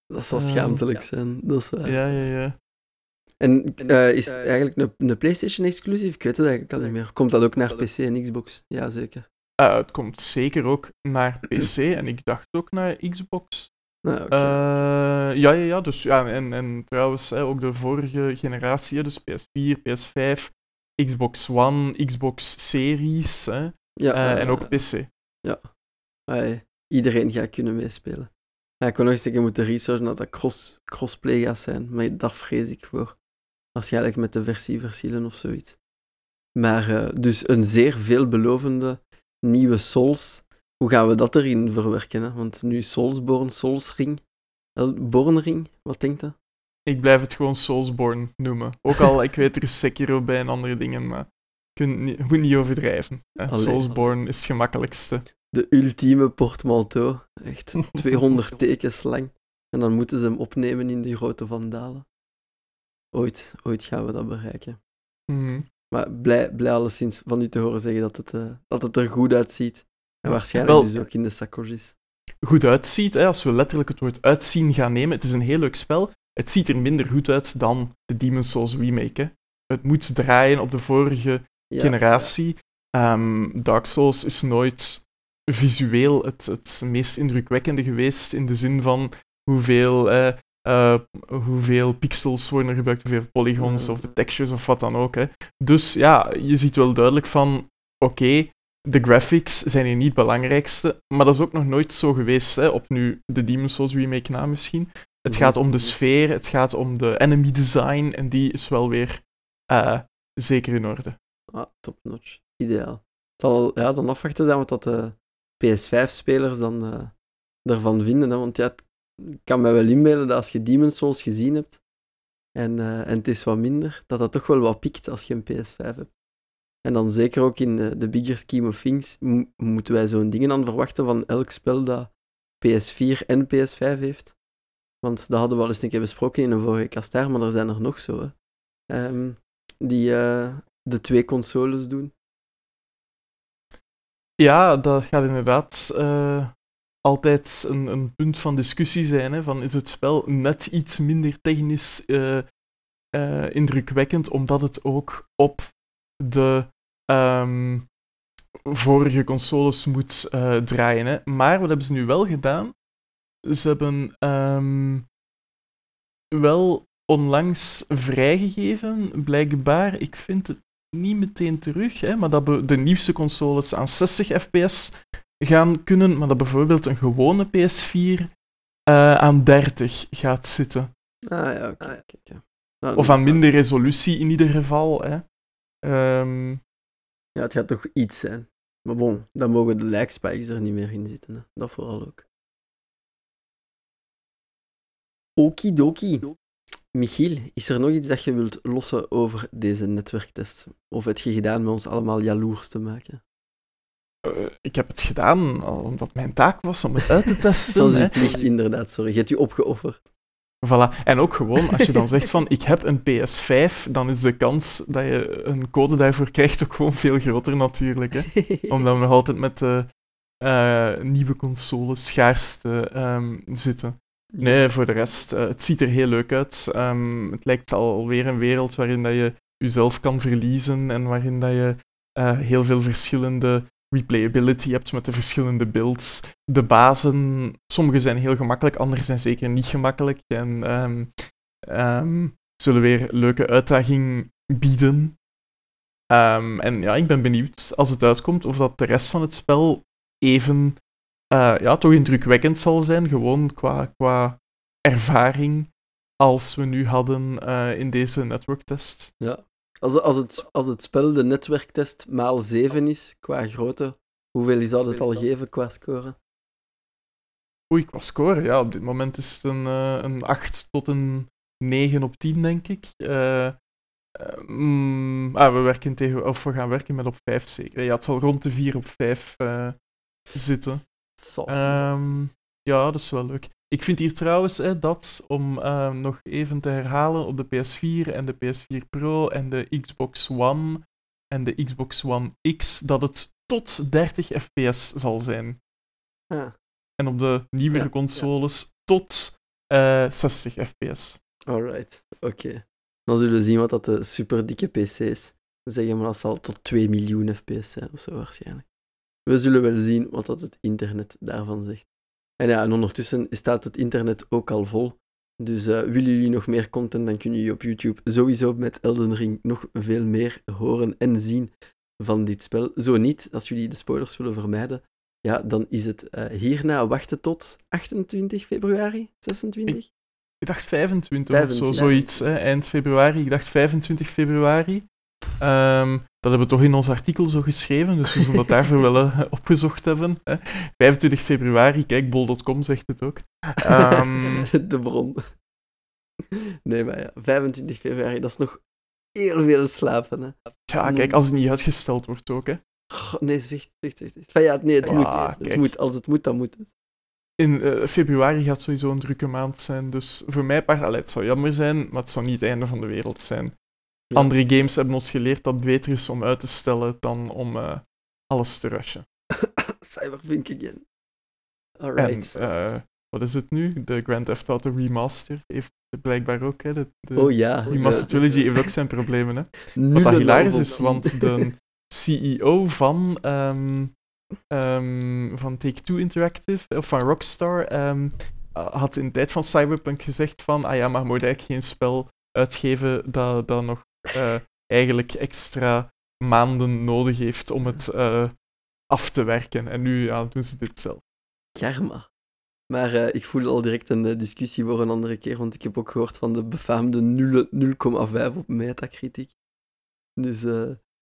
Dat zal schaamtelijk zijn, dat is waar. Ja. En is het eigenlijk een PlayStation-exclusief? Ik weet het eigenlijk al niet meer. Komt dat ook naar PC en Xbox? Ja, zeker. Het komt zeker ook naar PC en ik dacht ook naar Xbox. Ja. Dus, ja en trouwens, ook de vorige generatie, dus PS4, PS5, Xbox One, Xbox Series en ook PC. Ja. Iedereen gaat kunnen meespelen. Ja, ik kon nog eens een keer moeten researchen dat crossplay gaat zijn, maar daar vrees ik voor. Waarschijnlijk met de versie verschillen of zoiets. Maar dus een zeer veelbelovende nieuwe Souls. Hoe gaan we dat erin verwerken? Hè? Want nu Soulsborne, Soulsring, Bornring, wat denkt dat? Ik blijf het gewoon Soulsborne noemen. Ook al, ik weet er is Sekiro bij en andere dingen, maar je moet niet overdrijven. Soulsborne is het gemakkelijkste. De ultieme portmanteau. Echt 200 tekens lang. En dan moeten ze hem opnemen in de grote vandalen. Ooit gaan we dat bereiken. Mm-hmm. Maar blij alleszins van u te horen zeggen dat het er goed uitziet. En waarschijnlijk dus ook in de saccogis. Goed uitziet, hè, als we letterlijk het woord uitzien gaan nemen. Het is een heel leuk spel. Het ziet er minder goed uit dan de Demon's Souls remake. Hè. Het moet draaien op de vorige generatie. Ja. Dark Souls is nooit visueel het meest indrukwekkende geweest, in de zin van hoeveel pixels worden er gebruikt, hoeveel polygons of de textures of wat dan ook. Hè. Dus ja, je ziet wel duidelijk van, oké, de graphics zijn hier niet het belangrijkste, maar dat is ook nog nooit zo geweest, hè, op nu de Demon's Souls remake na misschien. Het gaat om de sfeer, het gaat om de enemy design, en die is wel weer zeker in orde. Ah, top notch. Ideaal. Het zal dan afwachten zijn wat de PS5-spelers dan ervan vinden, hè? Want ik kan mij wel inbeelden dat als je Demon's Souls gezien hebt, en het is wat minder, dat dat toch wel wat piekt als je een PS5 hebt. En dan zeker ook in de bigger scheme of things moeten wij zo'n dingen aan verwachten van elk spel dat PS4 en PS5 heeft. Want dat hadden we al eens een keer besproken in een vorige Castaar, maar er zijn er nog zo, hè. Die de twee consoles doen. Ja, dat gaat inderdaad altijd een punt van discussie zijn, hè, van is het spel net iets minder technisch indrukwekkend, omdat het ook op de vorige consoles moet draaien. Hè. Maar wat hebben ze nu wel gedaan? Ze hebben wel onlangs vrijgegeven, blijkbaar, ik vind het niet meteen terug, hè, maar dat de nieuwste consoles aan 60 fps gaan kunnen, maar dat bijvoorbeeld een gewone PS4 aan 30 gaat zitten. Ah ja, oké. Nou, of aan minder resolutie in ieder geval. Hè. Ja, het gaat toch iets zijn. Maar bon, dan mogen de lag spikes er niet meer in zitten. Hè. Dat vooral ook. Okidoki. Michiel, is er nog iets dat je wilt lossen over deze netwerktest? Of heb je gedaan om ons allemaal jaloers te maken? Ik heb het gedaan omdat mijn taak was om het uit te testen. Dat is je plicht, inderdaad. Sorry, je hebt je opgeofferd. Voilà. En ook gewoon, als je dan zegt van ik heb een PS5, dan is de kans dat je een code daarvoor krijgt ook gewoon veel groter natuurlijk. Hè? Omdat we nog altijd met de nieuwe consoles schaarste zitten. Nee, voor de rest, het ziet er heel leuk uit. Het lijkt alweer een wereld waarin dat je jezelf kan verliezen en waarin dat je heel veel verschillende replayability hebt met de verschillende builds. De bazen, sommige zijn heel gemakkelijk, andere zijn zeker niet gemakkelijk en zullen weer leuke uitdaging bieden. En ja, ik ben benieuwd als het uitkomt of dat de rest van het spel even... toch indrukwekkend zal zijn, gewoon qua ervaring als we nu hadden in deze netwerktest. Ja, als het spel de netwerktest maal 7 is, qua grootte, hoeveel zou het al geven qua score? Oei, qua score? Ja, op dit moment is het een 8 tot een 9 op 10, denk ik. We gaan werken met op 5 zeker. Ja, het zal rond de 4 op 5 zitten. Ja, dat is wel leuk. Ik vind hier trouwens dat, om nog even te herhalen, op de PS4 en de PS4 Pro en de Xbox One en de Xbox One X, dat het tot 30 fps zal zijn. Ah. En op de nieuwere consoles tot 60 fps. Alright, oké. Dan zullen we zien wat dat de superdikke PC's zeggen, maar dat zal tot 2 miljoen fps zijn of zo waarschijnlijk. We zullen wel zien wat dat het internet daarvan zegt. En ondertussen staat het internet ook al vol. Dus willen jullie nog meer content, dan kunnen jullie op YouTube sowieso met Elden Ring nog veel meer horen en zien van dit spel. Zo niet, als jullie de spoilers willen vermijden, ja, dan is het hierna wachten tot 28 februari, 26? Ik dacht 25 of zoiets, hè, eind februari. Ik dacht 25 februari. Dat hebben we toch in ons artikel zo geschreven, dus we zullen dat daarvoor wel opgezocht hebben. 25 februari, kijk, bol.com zegt het ook. De bron. Nee, maar 25 februari, dat is nog heel veel slapen. Hè. Ja, kijk, als het niet uitgesteld wordt ook. Hè. Oh, nee, zwicht. Het moet. Als het moet, dan moet het. In februari gaat sowieso een drukke maand zijn, dus voor mij het zou jammer zijn, maar het zou niet het einde van de wereld zijn. Ja. Andere games hebben ons geleerd dat het beter is om uit te stellen dan om alles te rushen. Cyberpunk again. Alright. En, wat is het nu? De Grand Theft Auto Remastered heeft blijkbaar ook. Hè. Die Master Trilogy heeft ook zijn problemen. Hè. Wat dat hilarisch is, want de CEO van Take-Two Interactive, of van Rockstar, had in de tijd van Cyberpunk gezegd van maar moet eigenlijk geen spel uitgeven dat nog eigenlijk extra maanden nodig heeft om het af te werken. En nu doen ze dit zelf. Karma. Maar ik voel al direct een discussie voor een andere keer, want ik heb ook gehoord van de befaamde 0,5 op metacritiek. Dus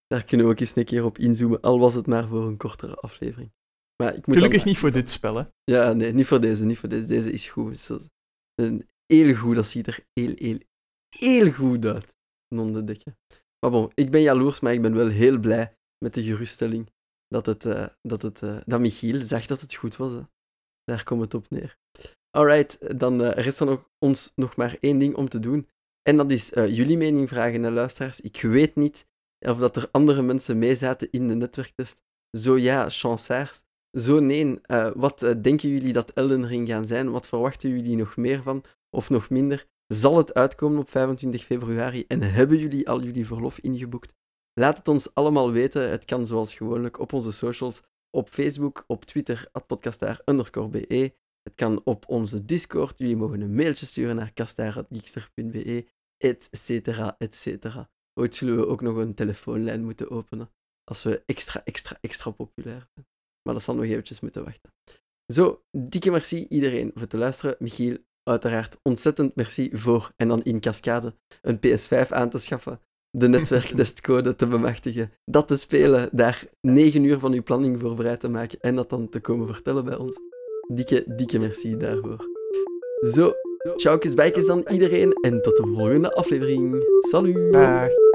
daar kunnen we ook eens een keer op inzoomen, al was het maar voor een kortere aflevering. Maar ik moet gelukkig niet voor dit spel, hè? Ja, nee, niet voor deze. Deze is goed. Dus heel goed, dat ziet er heel goed uit. Non de dekken. Maar bon, ik ben jaloers, maar ik ben wel heel blij met de geruststelling dat Michiel zegt dat het goed was, hè. Daar komt het op neer. Alright, dan rest dan ons nog maar één ding om te doen. En dat is jullie mening vragen, luisteraars. Ik weet niet of dat er andere mensen mee zaten in de netwerktest. Zo ja, chansaars. Zo nee, wat denken jullie dat Elden Ring gaan zijn? Wat verwachten jullie nog meer van? Of nog minder? Zal het uitkomen op 25 februari? En hebben jullie al jullie verlof ingeboekt? Laat het ons allemaal weten. Het kan zoals gewoonlijk op onze socials. Op Facebook, op Twitter, @podcastaar_be. Het kan op onze Discord. Jullie mogen een mailtje sturen naar castaar@geekster.be, et cetera, et cetera. Ooit zullen we ook nog een telefoonlijn moeten openen, als we extra populair zijn. Maar dat zal nog eventjes moeten wachten. Zo, dikke merci iedereen voor het luisteren. Michiel, uiteraard ontzettend merci voor, en dan in cascade, een PS5 aan te schaffen. De netwerktestcode te bemachtigen, dat te spelen, daar 9 uur van uw planning voor vrij te maken en dat dan te komen vertellen bij ons. Dikke merci daarvoor. Zo, tjauwkes bijkes dan iedereen en tot de volgende aflevering. Salut! Dag!